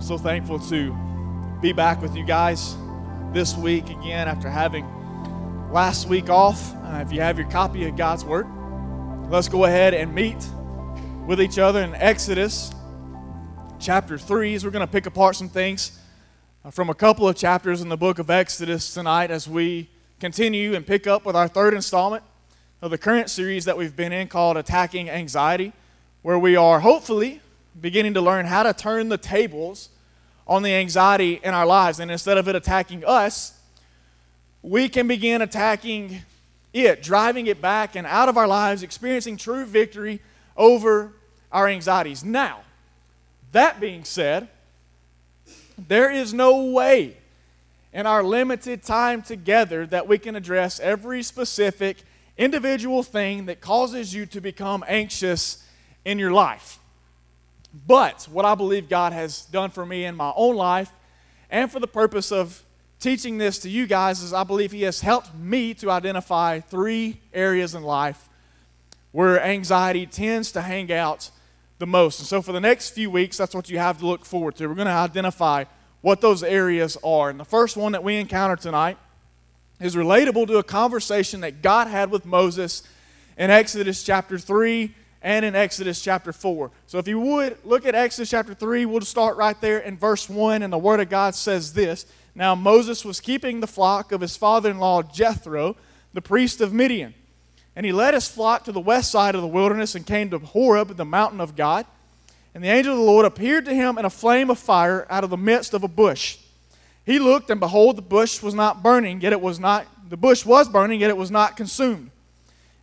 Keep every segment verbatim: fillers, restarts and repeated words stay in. I'm so thankful to be back with you guys this week again after having last week off. Uh, if you have your copy of God's Word, let's go ahead and meet with each other in Exodus chapter three. As we're going to pick apart some things from a couple of chapters in the book of Exodus tonight as we continue and pick up with our third installment of the current series that we've been in called Attacking Anxiety, where we are hopefully beginning to learn how to turn the tables on the anxiety in our lives. And instead of it attacking us, we can begin attacking it, driving it back and out of our lives, experiencing true victory over our anxieties. Now, that being said, there is no way in our limited time together that we can address every specific individual thing that causes you to become anxious in your life. But what I believe God has done for me in my own life and for the purpose of teaching this to you guys is I believe He has helped me to identify three areas in life where anxiety tends to hang out the most. And so for the next few weeks, that's what you have to look forward to. We're going to identify what those areas are. And the first one that we encounter tonight is relatable to a conversation that God had with Moses in Exodus chapter three and in Exodus chapter four. So if you would, look at Exodus chapter three. We'll just start right there in verse one, and the Word of God says this: "Now Moses was keeping the flock of his father-in-law Jethro, the priest of Midian. And he led his flock to the west side of the wilderness and came to Horeb, the mountain of God. And the angel of the Lord appeared to him in a flame of fire out of the midst of a bush. He looked, and behold, the bush was not burning, yet it was not, the bush was burning, yet it was not consumed.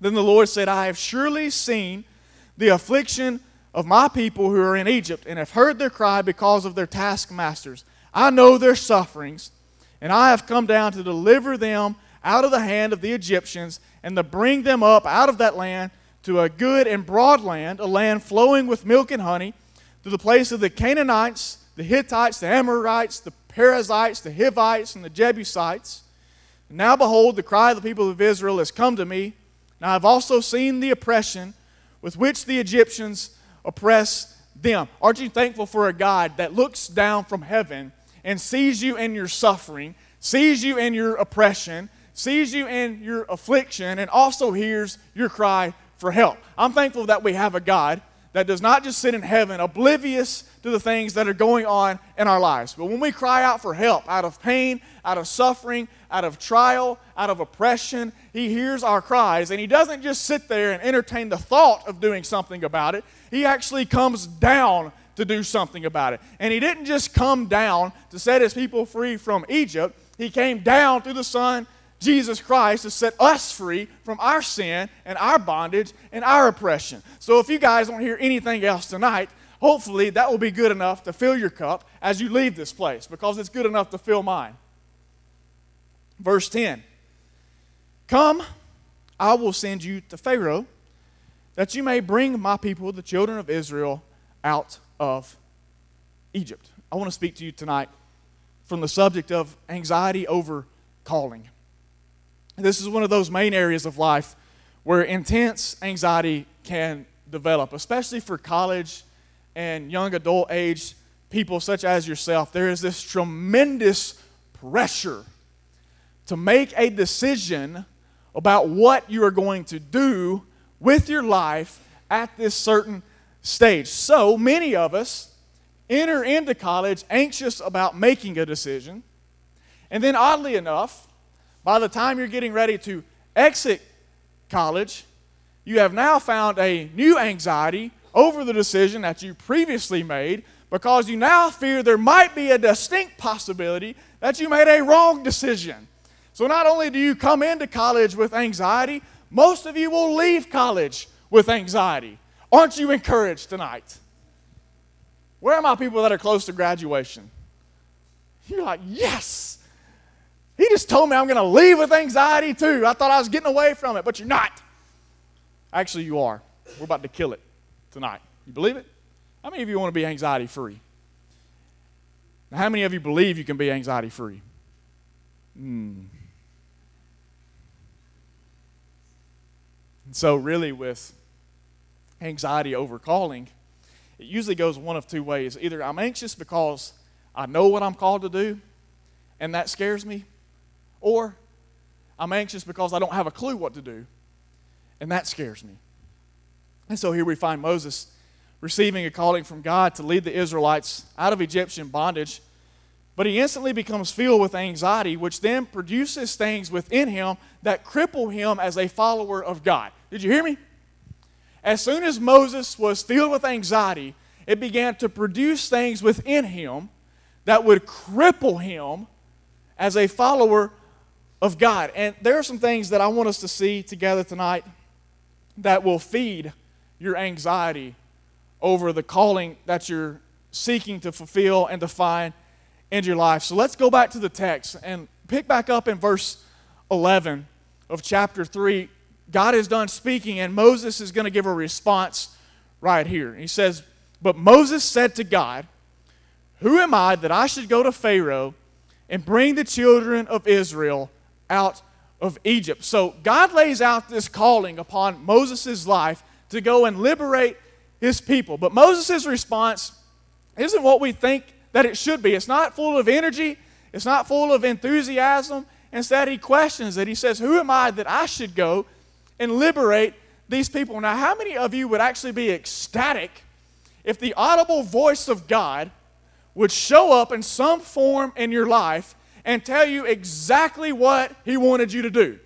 Then the Lord said, I have surely seen the affliction of my people who are in Egypt, and have heard their cry because of their taskmasters. I know their sufferings, and I have come down to deliver them out of the hand of the Egyptians, and to bring them up out of that land to a good and broad land, a land flowing with milk and honey, to the place of the Canaanites, the Hittites, the Amorites, the Perizzites, the Hivites, and the Jebusites. And now behold, the cry of the people of Israel has come to me, and I have also seen the oppression with which the Egyptians oppress them." Aren't you thankful for a God that looks down from heaven and sees you in your suffering, sees you in your oppression, sees you in your affliction, and also hears your cry for help? I'm thankful that we have a God that does not just sit in heaven oblivious to the things that are going on in our lives. But when we cry out for help, out of pain, out of suffering, out of trial, out of oppression, He hears our cries, and He doesn't just sit there and entertain the thought of doing something about it. He actually comes down to do something about it. And He didn't just come down to set His people free from Egypt. He came down through the Son, Jesus Christ, to set us free from our sin and our bondage and our oppression. So if you guys don't hear anything else tonight, hopefully that will be good enough to fill your cup as you leave this place, because it's good enough to fill mine. Verse ten, "Come, I will send you to Pharaoh, that you may bring my people, the children of Israel, out of Egypt." I want to speak to you tonight from the subject of anxiety over calling. This is one of those main areas of life where intense anxiety can develop, especially for college and young adult age people such as yourself. There is this tremendous pressure to make a decision about what you are going to do with your life at this certain stage. So many of us enter into college anxious about making a decision, and then oddly enough, by the time you're getting ready to exit college, you have now found a new anxiety over the decision that you previously made, because you now fear there might be a distinct possibility that you made a wrong decision. So not only do you come into college with anxiety, most of you will leave college with anxiety. Aren't you encouraged tonight? Where are my people that are close to graduation? You're like, yes. He just told me I'm going to leave with anxiety too. I thought I was getting away from it, but you're not. Actually, you are. We're about to kill it tonight. You believe it? How many of you want to be anxiety-free? Now, how many of you believe you can be anxiety-free? Hmm. And so really with anxiety over calling, it usually goes one of two ways. Either I'm anxious because I know what I'm called to do, and that scares me, or I'm anxious because I don't have a clue what to do, and that scares me. And so here we find Moses receiving a calling from God to lead the Israelites out of Egyptian bondage, but he instantly becomes filled with anxiety, which then produces things within him that cripple him as a follower of God. Did you hear me? As soon as Moses was filled with anxiety, it began to produce things within him that would cripple him as a follower of God. And there are some things that I want us to see together tonight that will feed your anxiety over the calling that you're seeking to fulfill and to find in your life. So let's go back to the text and pick back up in verse eleven of chapter three. God is done speaking, and Moses is going to give a response right here. He says, "But Moses said to God, 'Who am I that I should go to Pharaoh and bring the children of Israel out of Egypt?'" So God lays out this calling upon Moses' life to go and liberate his people. But Moses' response isn't what we think that it should be. It's not full of energy. It's not full of enthusiasm. Instead, he questions it. He says, "Who am I that I should go and liberate these people?" Now, how many of you would actually be ecstatic if the audible voice of God would show up in some form in your life and tell you exactly what he wanted you to do?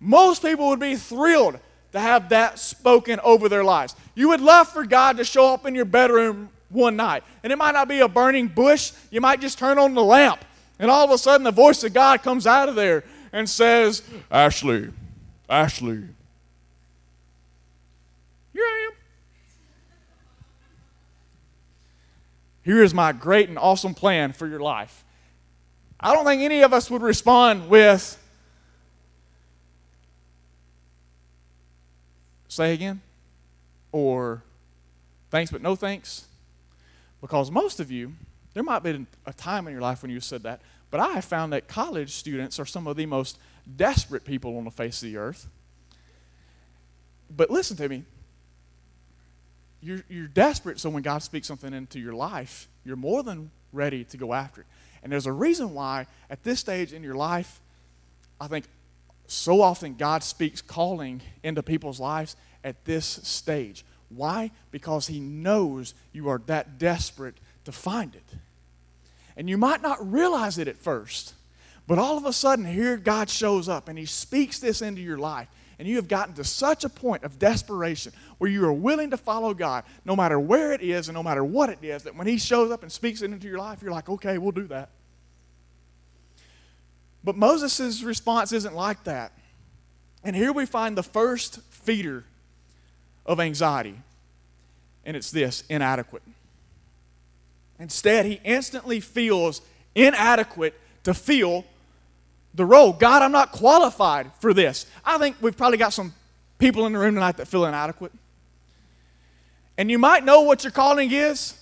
Most people would be thrilled to have that spoken over their lives. You would love for God to show up in your bedroom one night. And it might not be a burning bush. You might just turn on the lamp, and all of a sudden the voice of God comes out of there and says, "Ashley, Ashley, here I am. Here is my great and awesome plan for your life." I don't think any of us would respond with, "Say again," or "Thanks but no thanks." Because most of you, there might have been a time in your life when you said that, but I have found that college students are some of the most desperate people on the face of the earth. But listen to me. You're, you're desperate, so when God speaks something into your life, you're more than ready to go after it. And there's a reason why at this stage in your life, I think so often God speaks calling into people's lives at this stage. Why? Because he knows you are that desperate to find it. And you might not realize it at first, but all of a sudden here God shows up and he speaks this into your life. And you have gotten to such a point of desperation where you are willing to follow God no matter where it is and no matter what it is, that when he shows up and speaks it into your life, you're like, "Okay, we'll do that." But Moses' response isn't like that. And here we find the first feeder of anxiety, and it's this: inadequate. Instead, he instantly feels inadequate to feel the role. "God, I'm not qualified for this." I think we've probably got some people in the room tonight that feel inadequate. And you might know what your calling is,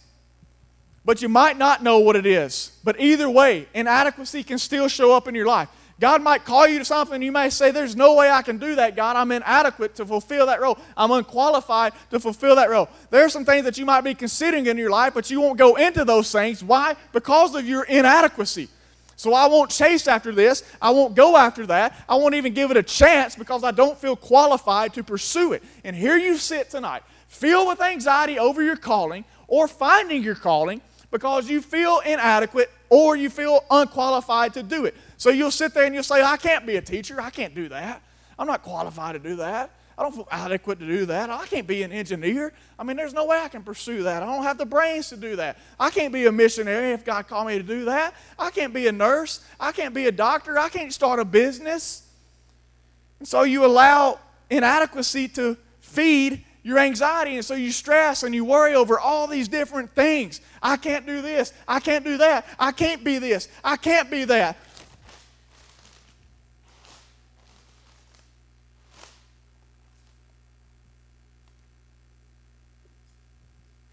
but you might not know what it is. But either way, inadequacy can still show up in your life. God might call you to something, and you may say, "There's no way I can do that, God. I'm inadequate to fulfill that role. I'm unqualified to fulfill that role." There are some things that you might be considering in your life, but you won't go into those things. Why? Because of your inadequacy. "So I won't chase after this. I won't go after that. I won't even give it a chance because I don't feel qualified to pursue it." And here you sit tonight, filled with anxiety over your calling or finding your calling, because you feel inadequate or you feel unqualified to do it. So you'll sit there and you'll say, "I can't be a teacher. I can't do that. I'm not qualified to do that. I don't feel adequate to do that. I can't be an engineer. I mean, there's no way I can pursue that. I don't have the brains to do that. I can't be a missionary if God called me to do that. I can't be a nurse. I can't be a doctor. I can't start a business." And so you allow inadequacy to feed your anxiety, and so you stress and you worry over all these different things. I can't do this. I can't do that. I can't be this. I can't be that.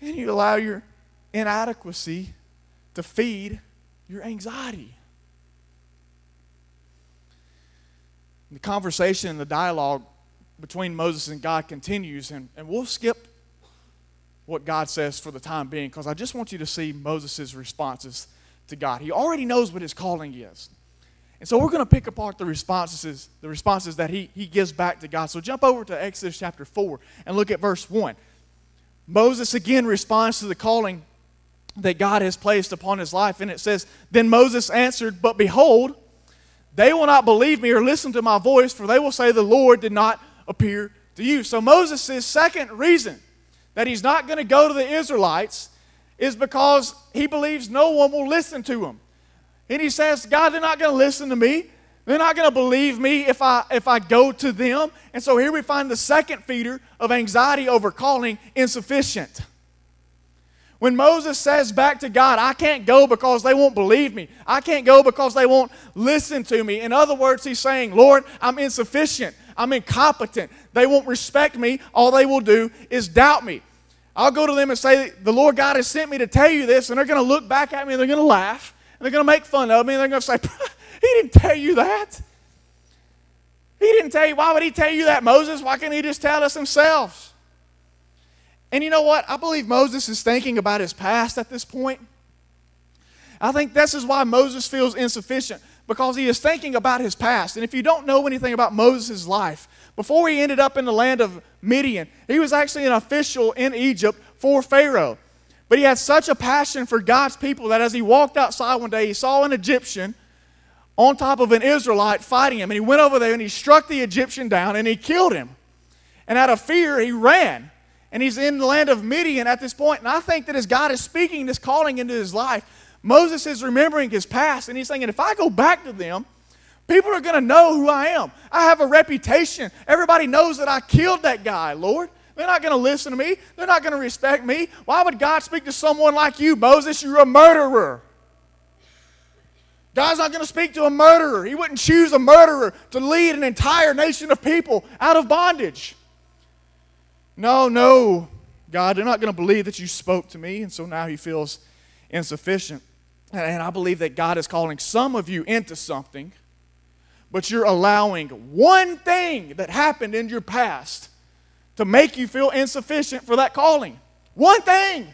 And you allow your inadequacy to feed your anxiety. The conversation and the dialogue between Moses and God continues, and, and we'll skip what God says for the time being, because I just want you to see Moses' responses to God. He already knows what his calling is. And so we're going to pick apart the responses, the responses that he, he gives back to God. So jump over to Exodus chapter four and look at verse one. Moses again responds to the calling that God has placed upon his life, and it says, "Then Moses answered, 'But behold, they will not believe me or listen to my voice, for they will say the Lord did not appear to you.'" So Moses' second reason that he's not going to go to the Israelites is because he believes no one will listen to him. And he says, God, they're not going to listen to me. They're not going to believe me if I, if I go to them. And so here we find the second feeder of anxiety over calling, insufficient. When Moses says back to God, I can't go because they won't believe me. I can't go because they won't listen to me. In other words, he's saying, Lord, I'm insufficient. I'm incompetent. They won't respect me. All they will do is doubt me. I'll go to them and say, the Lord God has sent me to tell you this, and they're going to look back at me, and they're going to laugh, and they're going to make fun of me, and they're going to say, he didn't tell you that. He didn't tell you. Why would he tell you that, Moses? Why can't he just tell us himself? And you know what? I believe Moses is thinking about his past at this point. I think this is why Moses feels insufficient, because he is thinking about his past. And if you don't know anything about Moses' life, before he ended up in the land of Midian, he was actually an official in Egypt for Pharaoh. But he had such a passion for God's people that as he walked outside one day, he saw an Egyptian on top of an Israelite fighting him. And he went over there and he struck the Egyptian down and he killed him. And out of fear, he ran. And he's in the land of Midian at this point. And I think that as God is speaking this calling into his life, Moses is remembering his past. And he's thinking, if I go back to them, people are going to know who I am. I have a reputation. Everybody knows that I killed that guy, Lord. They're not going to listen to me. They're not going to respect me. Why would God speak to someone like you, Moses? You're a murderer. God's not going to speak to a murderer. He wouldn't choose a murderer to lead an entire nation of people out of bondage. No, no, God, they're not going to believe that you spoke to me. And so now he feels insufficient. And, and I believe that God is calling some of you into something, but you're allowing one thing that happened in your past to make you feel insufficient for that calling. One thing.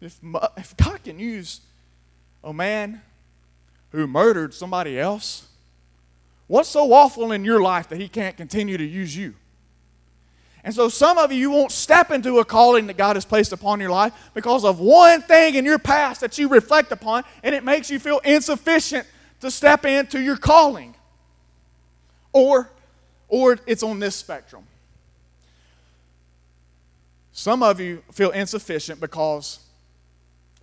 If, if God can use a man who murdered somebody else, what's so awful in your life that he can't continue to use you? And so some of you, you won't step into a calling that God has placed upon your life because of one thing in your past that you reflect upon, and it makes you feel insufficient to step into your calling. Or, or it's on this spectrum. Some of you feel insufficient because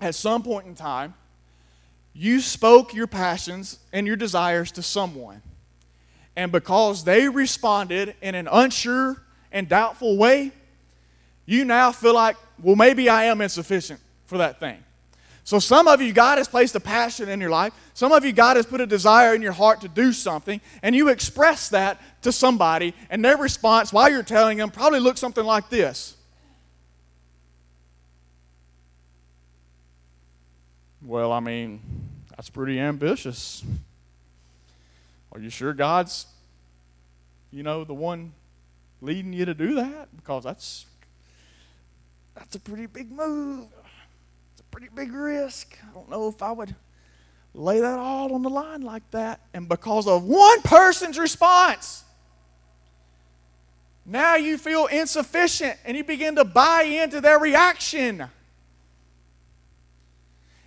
at some point in time, you spoke your passions and your desires to someone. And because they responded in an unsure and doubtful way, you now feel like, well, maybe I am insufficient for that thing. So some of you, God has placed a passion in your life. Some of you, God has put a desire in your heart to do something, and you express that to somebody, and their response, while you're telling them, probably looks something like this. Well, I mean, that's pretty ambitious. Are you sure God's, you know, the one leading you to do that? Because that's that's a pretty big move. It's a pretty big risk. I don't know if I would lay that all on the line like that. And because of one person's response, now you feel insufficient and you begin to buy into their reaction.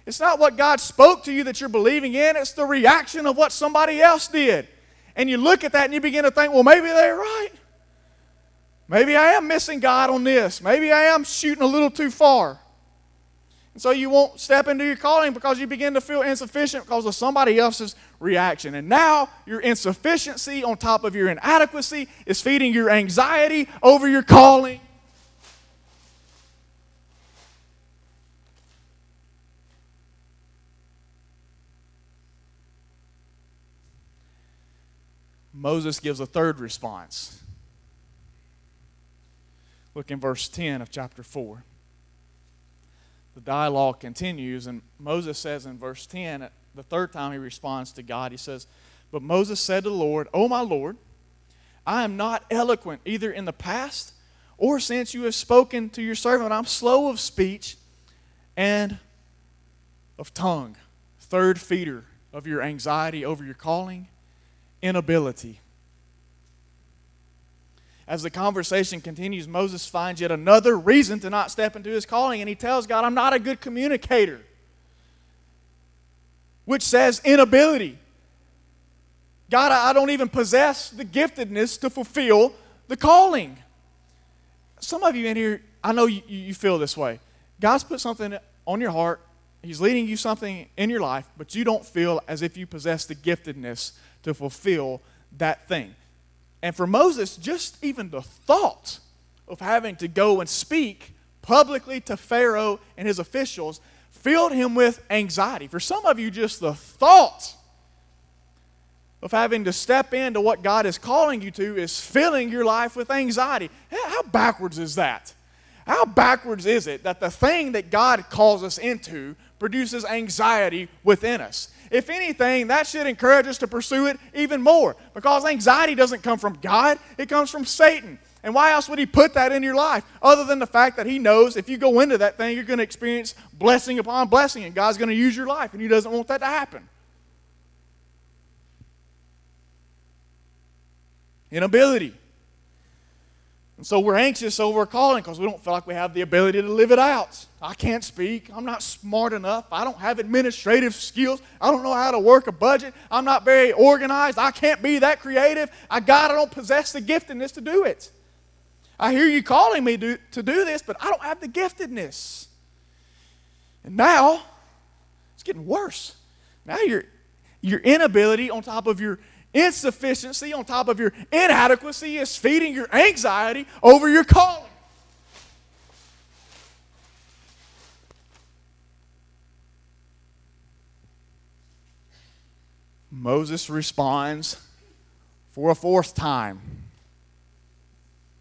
It's not what God spoke to you that you're believing in. It's the reaction of what somebody else did. And you look at that and you begin to think, well, maybe they're right. Maybe I am missing God on this. Maybe I am shooting a little too far. And so you won't step into your calling because you begin to feel insufficient because of somebody else's reaction. And now your insufficiency on top of your inadequacy is feeding your anxiety over your calling. Moses gives a third response. Look in verse ten of chapter four. The dialogue continues, and Moses says in verse ten, the third time he responds to God, he says, "But Moses said to the Lord, 'O my Lord, I am not eloquent either in the past or since you have spoken to your servant. I'm slow of speech and of tongue.'" Third feeder of your anxiety over your calling: inability. As the conversation continues, Moses finds yet another reason to not step into his calling, and he tells God, "I'm not a good communicator," which says inability. God, I don't even possess the giftedness to fulfill the calling. Some of you in here, I know you, you feel this way. God's put something on your heart. He's leading you something in your life, but you don't feel as if you possess the giftedness to fulfill that thing. And for Moses, just even the thought of having to go and speak publicly to Pharaoh and his officials filled him with anxiety. For some of you, just the thought of having to step into what God is calling you to is filling your life with anxiety. How backwards is that? How backwards is it that the thing that God calls us into produces anxiety within us? If anything, that should encourage us to pursue it even more, because anxiety doesn't come from God, it comes from Satan. And why else would he put that in your life other than the fact that he knows if you go into that thing, you're going to experience blessing upon blessing, and God's going to use your life, and he doesn't want that to happen. Inability. And so we're anxious over a calling because we don't feel like we have the ability to live it out. I can't speak. I'm not smart enough. I don't have administrative skills. I don't know how to work a budget. I'm not very organized. I can't be that creative. I God, I don't possess the giftedness to do it. I hear you calling me to, to do this, but I don't have the giftedness. And now it's getting worse. Now your, your inability on top of your insufficiency on top of your inadequacy is feeding your anxiety over your calling. Moses responds for a fourth time.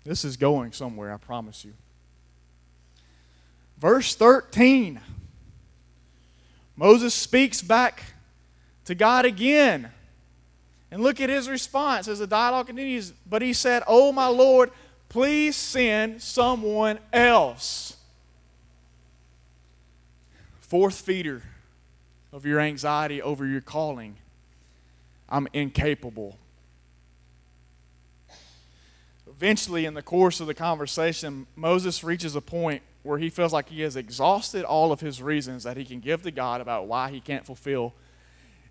This is going somewhere, I promise you. Verse thirteen. Moses speaks back to God again. And look at his response as the dialogue continues. But he said, "Oh, my Lord, please send someone else." Fourth feeder of your anxiety over your calling: I'm incapable. Eventually, in the course of the conversation, Moses reaches a point where he feels like he has exhausted all of his reasons that he can give to God about why he can't fulfill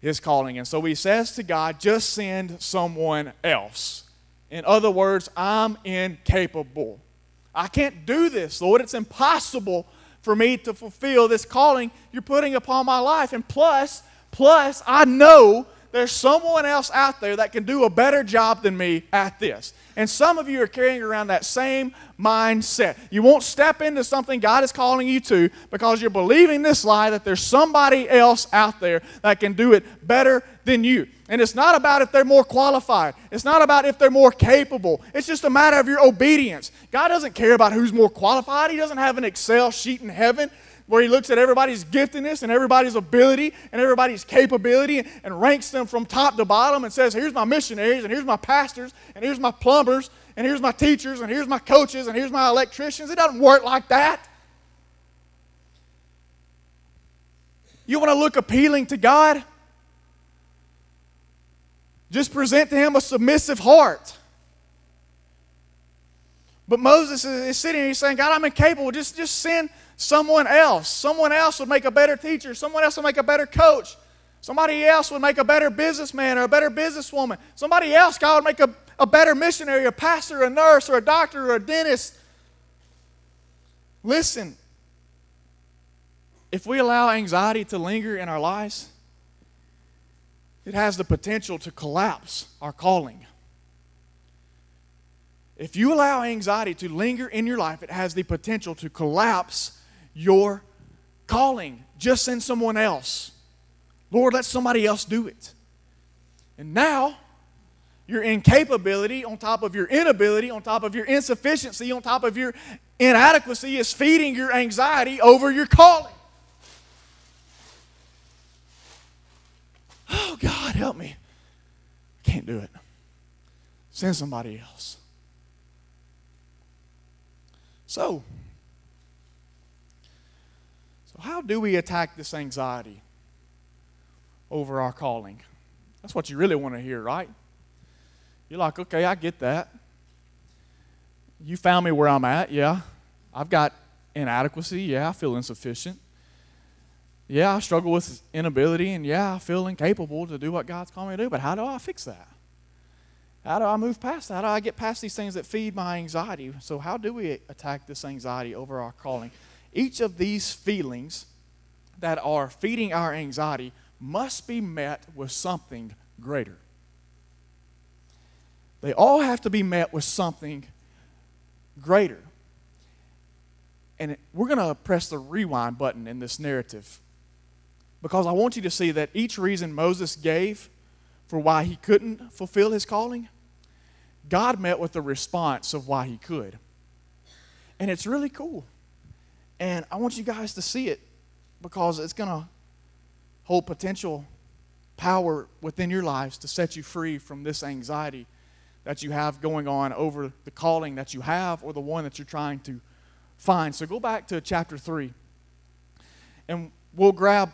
his calling. And so he says to God, "Just send someone else." In other words, I'm incapable. I can't do this, Lord. It's impossible for me to fulfill this calling you're putting upon my life. And plus, plus, I know there's someone else out there that can do a better job than me at this. And some of you are carrying around that same mindset. You won't step into something God is calling you to because you're believing this lie that there's somebody else out there that can do it better than you. And it's not about if they're more qualified. It's not about if they're more capable. It's just a matter of your obedience. God doesn't care about who's more qualified. He doesn't have an Excel sheet in heaven where he looks at everybody's giftedness and everybody's ability and everybody's capability and ranks them from top to bottom and says, here's my missionaries and here's my pastors and here's my plumbers and here's my teachers and here's my coaches and here's my electricians. It doesn't work like that. You want to look appealing to God? Just present to him a submissive heart. But Moses is sitting here saying, God, I'm incapable. Just, just send someone else. Someone else would make a better teacher. Someone else would make a better coach. Somebody else would make a better businessman or a better businesswoman. Somebody else, God, would make a, a better missionary, a pastor, a nurse, or a doctor, or a dentist. Listen, if we allow anxiety to linger in our lives, it has the potential to collapse our calling. If you allow anxiety to linger in your life, it has the potential to collapse your calling. Just send someone else. Lord, let somebody else do it. And now, your incapability on top of your inability, on top of your insufficiency, on top of your inadequacy is feeding your anxiety over your calling. Oh, God, help me. I can't do it. Send somebody else. So, so how do we attack this anxiety over our calling? That's what you really want to hear, right? You're like, okay, I get that. You found me where I'm at, yeah. I've got inadequacy, yeah, I feel insufficient. Yeah, I struggle with inability, and yeah, I feel incapable to do what God's called me to do, but how do I fix that? How do I move past that? How do I get past these things that feed my anxiety? So how do we attack this anxiety over our calling? Each of these feelings that are feeding our anxiety must be met with something greater. They all have to be met with something greater. And we're going to press the rewind button in this narrative, because I want you to see that each reason Moses gave for why he couldn't fulfill his calling, God met with the response of why he could. And it's really cool. And I want you guys to see it, because it's going to hold potential power within your lives to set you free from this anxiety that you have going on over the calling that you have or the one that you're trying to find. So go back to chapter three, and we'll grab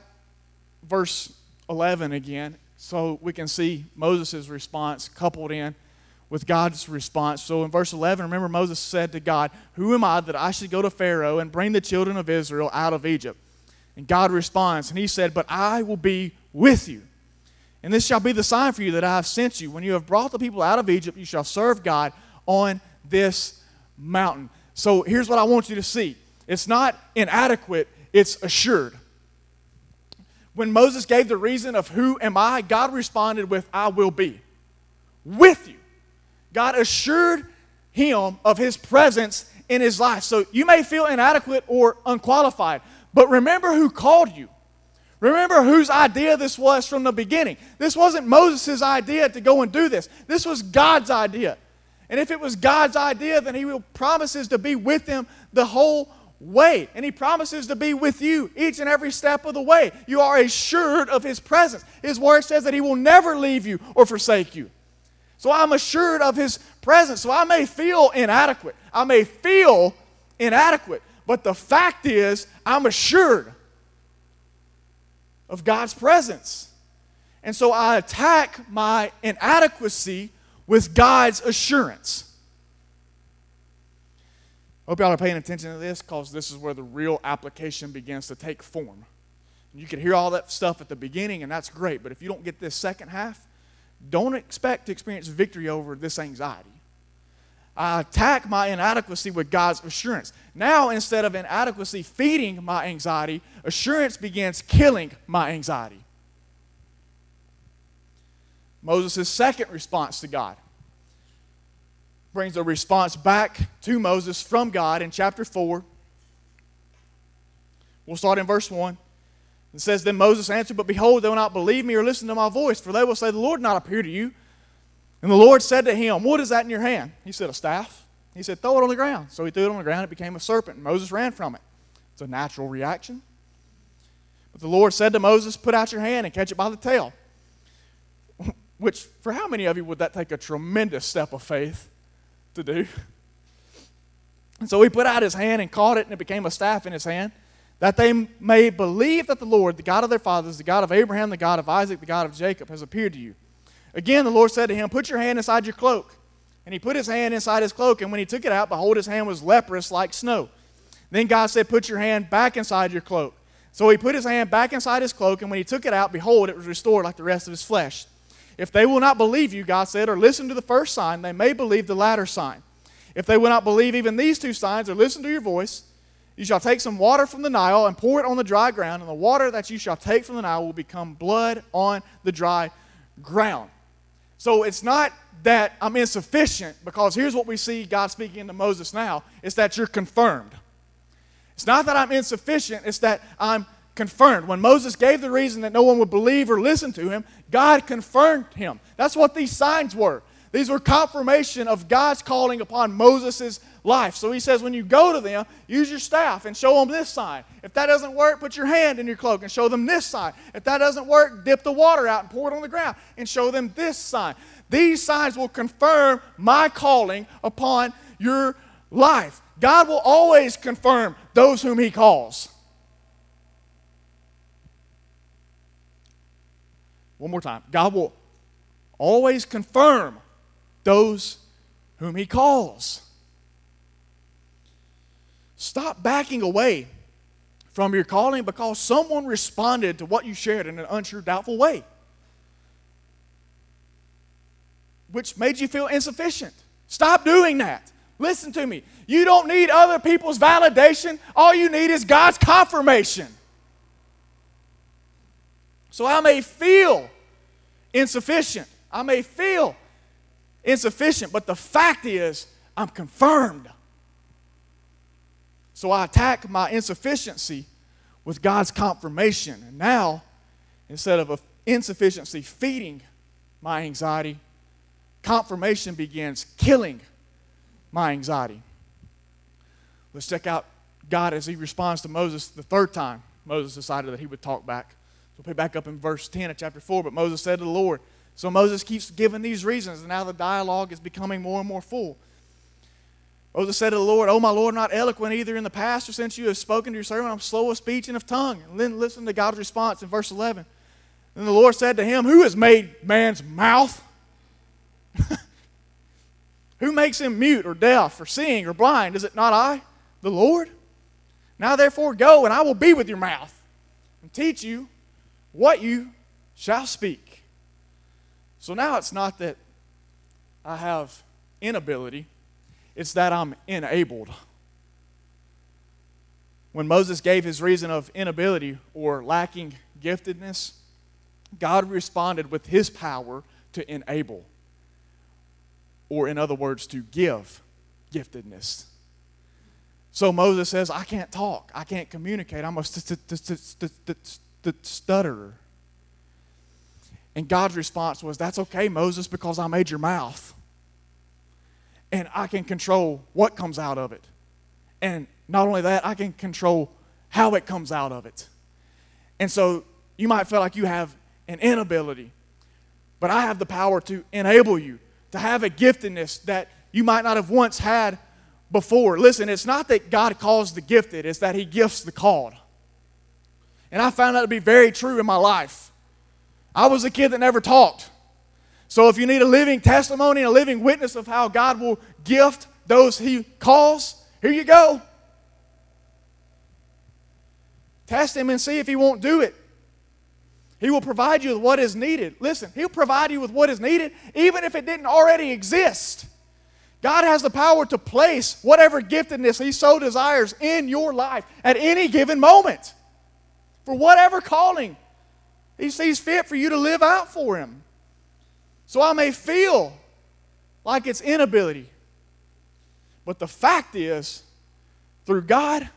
verse eleven again so we can see Moses' response coupled in with God's response. So in verse eleven, remember Moses said to God, "Who am I that I should go to Pharaoh and bring the children of Israel out of Egypt?" And God responds, and he said, "But I will be with you. And this shall be the sign for you that I have sent you. When you have brought the people out of Egypt, you shall serve God on this mountain." So here's what I want you to see. It's not inadequate, it's assured. When Moses gave the reason of who am I, God responded with, "I will be with you." God assured him of his presence in his life. So you may feel inadequate or unqualified, but remember who called you. Remember whose idea this was from the beginning. This wasn't Moses' idea to go and do this. This was God's idea. And if it was God's idea, then he will promises to be with them the whole way. And he promises to be with you each and every step of the way. You are assured of his presence. His word says that he will never leave you or forsake you. So I'm assured of his presence. So I may feel inadequate. I may feel inadequate. But the fact is, I'm assured of God's presence. And so I attack my inadequacy with God's assurance. Hope y'all are paying attention to this, because this is where the real application begins to take form. And you can hear all that stuff at the beginning, and that's great, but if you don't get this second half, don't expect to experience victory over this anxiety. I attack my inadequacy with God's assurance. Now, instead of inadequacy feeding my anxiety, assurance begins killing my anxiety. Moses' second response to God brings a response back to Moses from God in chapter four. We'll start in verse one. It says, "Then Moses answered, 'But behold, they will not believe me or listen to my voice, for they will say, the Lord did not appear to you.' And the Lord said to him, 'What is that in your hand?' He said, 'A staff.' He said, 'Throw it on the ground.' So he threw it on the ground, it became a serpent, and Moses ran from it. It's a natural reaction. But the Lord said to Moses, 'Put out your hand and catch it by the tail.'" Which, for how many of you would that take a tremendous step of faith to do? And so he put out his hand and caught it, and it became a staff in his hand, that they may believe that the Lord, the God of their fathers, the God of Abraham, the God of Isaac, the God of Jacob, has appeared to you. Again, the Lord said to him, "Put your hand inside your cloak." And he put his hand inside his cloak, and when he took it out, behold, his hand was leprous like snow. Then God said, "Put your hand back inside your cloak." So he put his hand back inside his cloak, and when he took it out, behold, it was restored like the rest of his flesh. "If they will not believe you," God said, "or listen to the first sign, they may believe the latter sign. If they will not believe even these two signs or listen to your voice, you shall take some water from the Nile and pour it on the dry ground, and the water that you shall take from the Nile will become blood on the dry ground. ground. So it's not that I'm insufficient, because here's what we see God speaking to Moses now. It's that you're confirmed. It's not that I'm insufficient. It's that I'm confirmed. When Moses gave the reason that no one would believe or listen to him, God confirmed him. That's what these signs were. These were confirmation of God's calling upon Moses' life. So he says, when you go to them, use your staff and show them this sign. If that doesn't work, put your hand in your cloak and show them this sign. If that doesn't work, dip the water out and pour it on the ground and show them this sign. These signs will confirm my calling upon your life. God will always confirm those whom he calls. One more time. God will always confirm those whom he calls. Stop backing away from your calling because someone responded to what you shared in an unsure, doubtful way, which made you feel insufficient. Stop doing that. Listen to me. You don't need other people's validation. All you need is God's confirmation. So I may feel insufficient. I may feel insufficient, but the fact is I'm confirmed. So I attack my insufficiency with God's confirmation. And now, instead of insufficiency feeding my anxiety, confirmation begins killing my anxiety. Let's check out God as he responds to Moses the third time. Moses decided that he would talk back. So pick back up in verse ten of chapter four. But Moses said to the Lord. So Moses keeps giving these reasons, and now the dialogue is becoming more and more full. Moses said to the Lord, "O my Lord, not eloquent either in the past or since you have spoken to your servant, I'm slow of speech and of tongue." And then listen to God's response in verse eleven. Then the Lord said to him, "Who has made man's mouth? Who makes him mute or deaf or seeing or blind? Is it not I, the Lord? Now therefore go, and I will be with your mouth and teach you what you shall speak." So now it's not that I have inability, it's that I'm enabled. When Moses gave his reason of inability or lacking giftedness, God responded with his power to enable. Or in other words, to give giftedness. So Moses says, I can't talk. I can't communicate. I'm a st- st- st- st- st- st- stutterer. And God's response was, that's okay, Moses, because I made your mouth. And I can control what comes out of it. And not only that, I can control how it comes out of it. And so you might feel like you have an inability, but I have the power to enable you to have a giftedness that you might not have once had before. Listen, it's not that God calls the gifted, it's that he gifts the called. And I found that to be very true in my life. I was a kid that never talked. So if you need a living testimony, a living witness of how God will gift those he calls, here you go. Test him and see if he won't do it. He will provide you with what is needed. Listen, he'll provide you with what is needed even if it didn't already exist. God has the power to place whatever giftedness he so desires in your life at any given moment for whatever calling he sees fit for you to live out for him. So I may feel like it's inability, but the fact is, through God,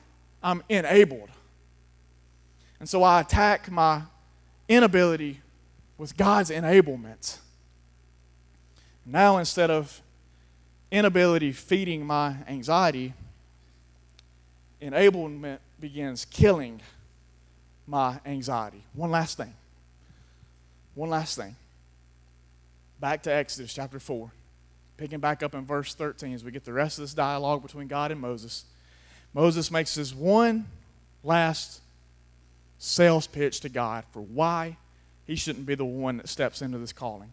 I'm enabled. And so I attack my inability was God's enablement. Now instead of inability feeding my anxiety, enablement begins killing my anxiety. One last thing. One last thing. Back to Exodus chapter four. Picking back up in verse thirteen as we get the rest of this dialogue between God and Moses. Moses makes this one last sales pitch to God for why he shouldn't be the one that steps into this calling.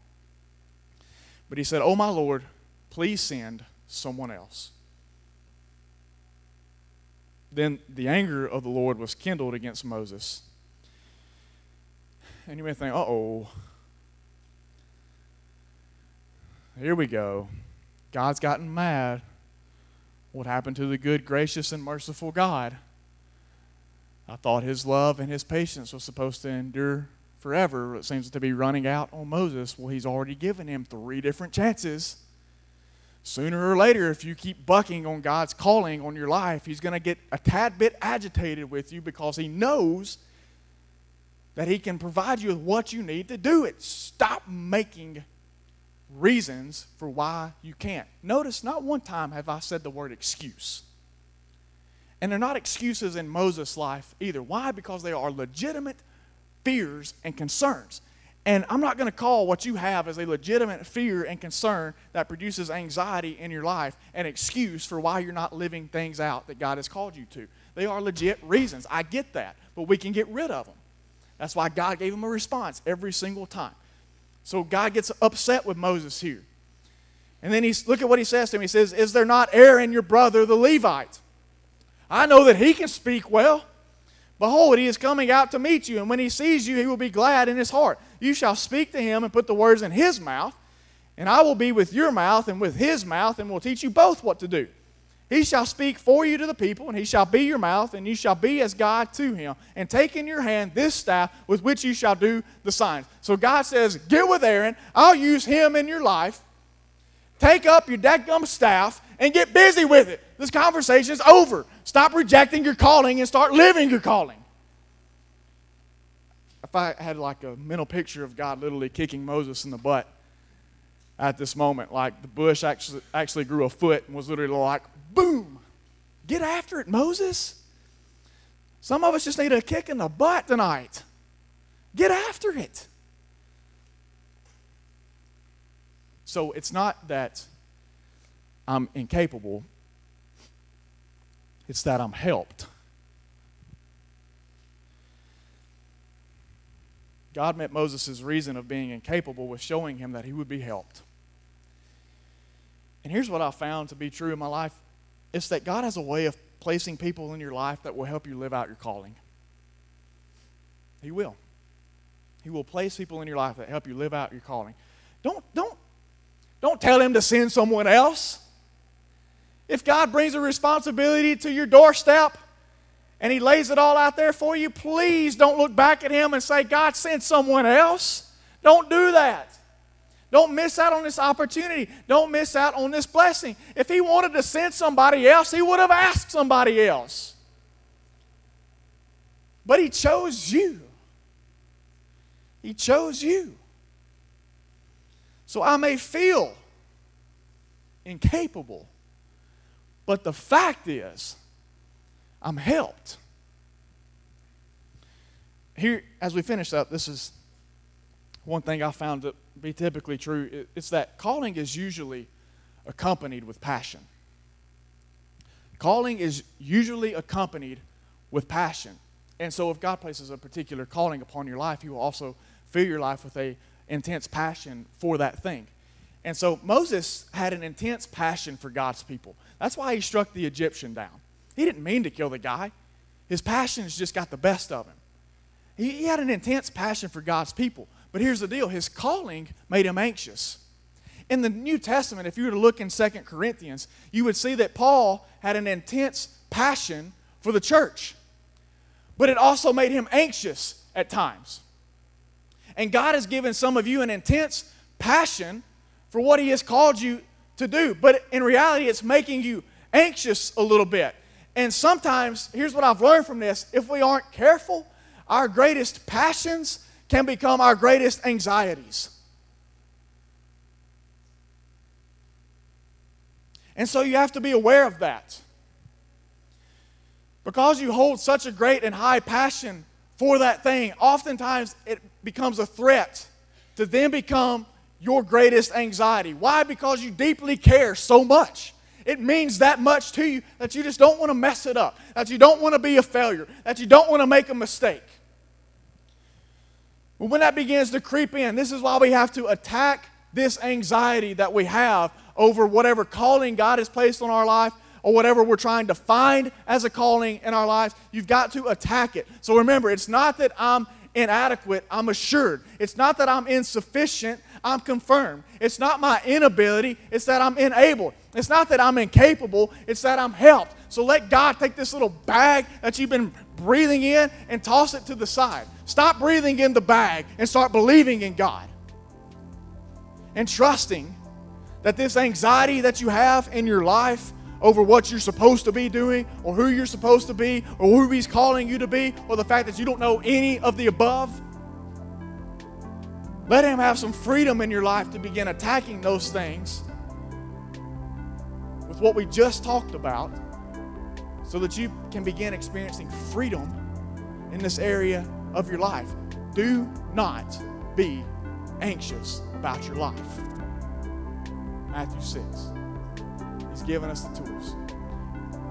But he said, "Oh my Lord, please send someone else." Then the anger of the Lord was kindled against Moses. And you may think, uh-oh, here we go. God's gotten mad. What happened to the good, gracious, and merciful God? I thought his love and his patience was supposed to endure forever, it seems to be running out on Moses. Well, he's already given him three different chances. Sooner or later, if you keep bucking on God's calling on your life, he's going to get a tad bit agitated with you because he knows that he can provide you with what you need to do it. Stop making reasons for why you can't. Notice, not one time have I said the word excuse. And they're not excuses in Moses' life either. Why? Because they are legitimate fears and concerns. And I'm not going to call what you have as a legitimate fear and concern that produces anxiety in your life an excuse for why you're not living things out that God has called you to. They are legit reasons. I get that. But we can get rid of them. That's why God gave him a response every single time. So God gets upset with Moses here. And then he's, look at what he says to him. He says, "Is there not Aaron, your brother, the Levite? I know that he can speak well. Behold, he is coming out to meet you, and when he sees you, he will be glad in his heart. You shall speak to him and put the words in his mouth, and I will be with your mouth and with his mouth, and will teach you both what to do. He shall speak for you to the people, and he shall be your mouth, and you shall be as God to him. And take in your hand this staff with which you shall do the signs." So God says, get with Aaron. I'll use him in your life. Take up your dadgum staff and get busy with it. This conversation is over. Stop rejecting your calling and start living your calling. If I had like a mental picture of God literally kicking Moses in the butt at this moment, like the bush actually, actually grew a foot and was literally like, boom, get after it, Moses. Some of us just need a kick in the butt tonight. Get after it. So it's not that I'm incapable. It's that I'm helped. God met Moses' reason of being incapable with showing him that he would be helped. And here's what I found to be true in my life. It's that God has a way of placing people in your life that will help you live out your calling. He will. He will place people in your life that help you live out your calling. Don't, don't, Don't tell him to send someone else. If God brings a responsibility to your doorstep and he lays it all out there for you, please don't look back at him and say, God, send someone else. Don't do that. Don't miss out on this opportunity. Don't miss out on this blessing. If he wanted to send somebody else, he would have asked somebody else. But he chose you. He chose you. So I may feel incapable, but the fact is, I'm helped. Here, as we finish up, this is one thing I found to be typically true. It's that calling is usually accompanied with passion. Calling is usually accompanied with passion. And so if God places a particular calling upon your life, he will also fill your life with a intense passion for that thing. And so Moses had an intense passion for God's people. That's why he struck the Egyptian down. He didn't mean to kill the guy. His passions just got the best of him. He, he had an intense passion for God's people. But here's the deal. His calling made him anxious. In the New Testament, if you were to look in Second Corinthians, you would see that Paul had an intense passion for the church. But it also made him anxious at times. And God has given some of you an intense passion for what he has called you to do. But in reality, it's making you anxious a little bit. And sometimes, here's what I've learned from this. If we aren't careful, our greatest passions can become our greatest anxieties. And so you have to be aware of that. Because you hold such a great and high passion for that thing, oftentimes it becomes a threat to then become your greatest anxiety. Why? Because you deeply care so much. It means that much to you that you just don't want to mess it up, that you don't want to be a failure, that you don't want to make a mistake. But when that begins to creep in, this is why we have to attack this anxiety that we have over whatever calling God has placed on our life, or whatever we're trying to find as a calling in our lives. You've got to attack it. So remember, it's not that I'm inadequate, I'm assured. It's not that I'm insufficient, I'm confirmed. It's not my inability, it's that I'm enabled. It's not that I'm incapable, it's that I'm helped. So let God take this little bag that you've been breathing in and toss it to the side. Stop breathing in the bag and start believing in God and trusting that this anxiety that you have in your life over what you're supposed to be doing or who you're supposed to be or who he's calling you to be or the fact that you don't know any of the above, let him have some freedom in your life to begin attacking those things with what we just talked about so that you can begin experiencing freedom in this area of your life. Do not be anxious about your life. Matthew six. He's given us the tools.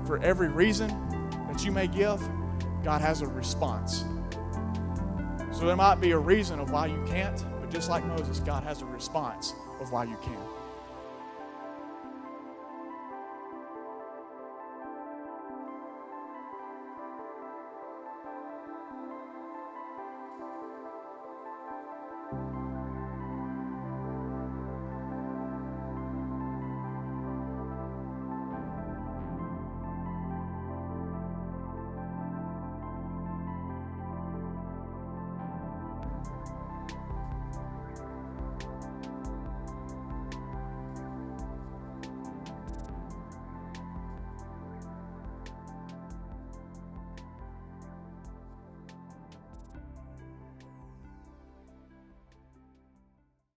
For every reason that you may give, God has a response. So there might be a reason of why you can't, but just like Moses, God has a response of why you can.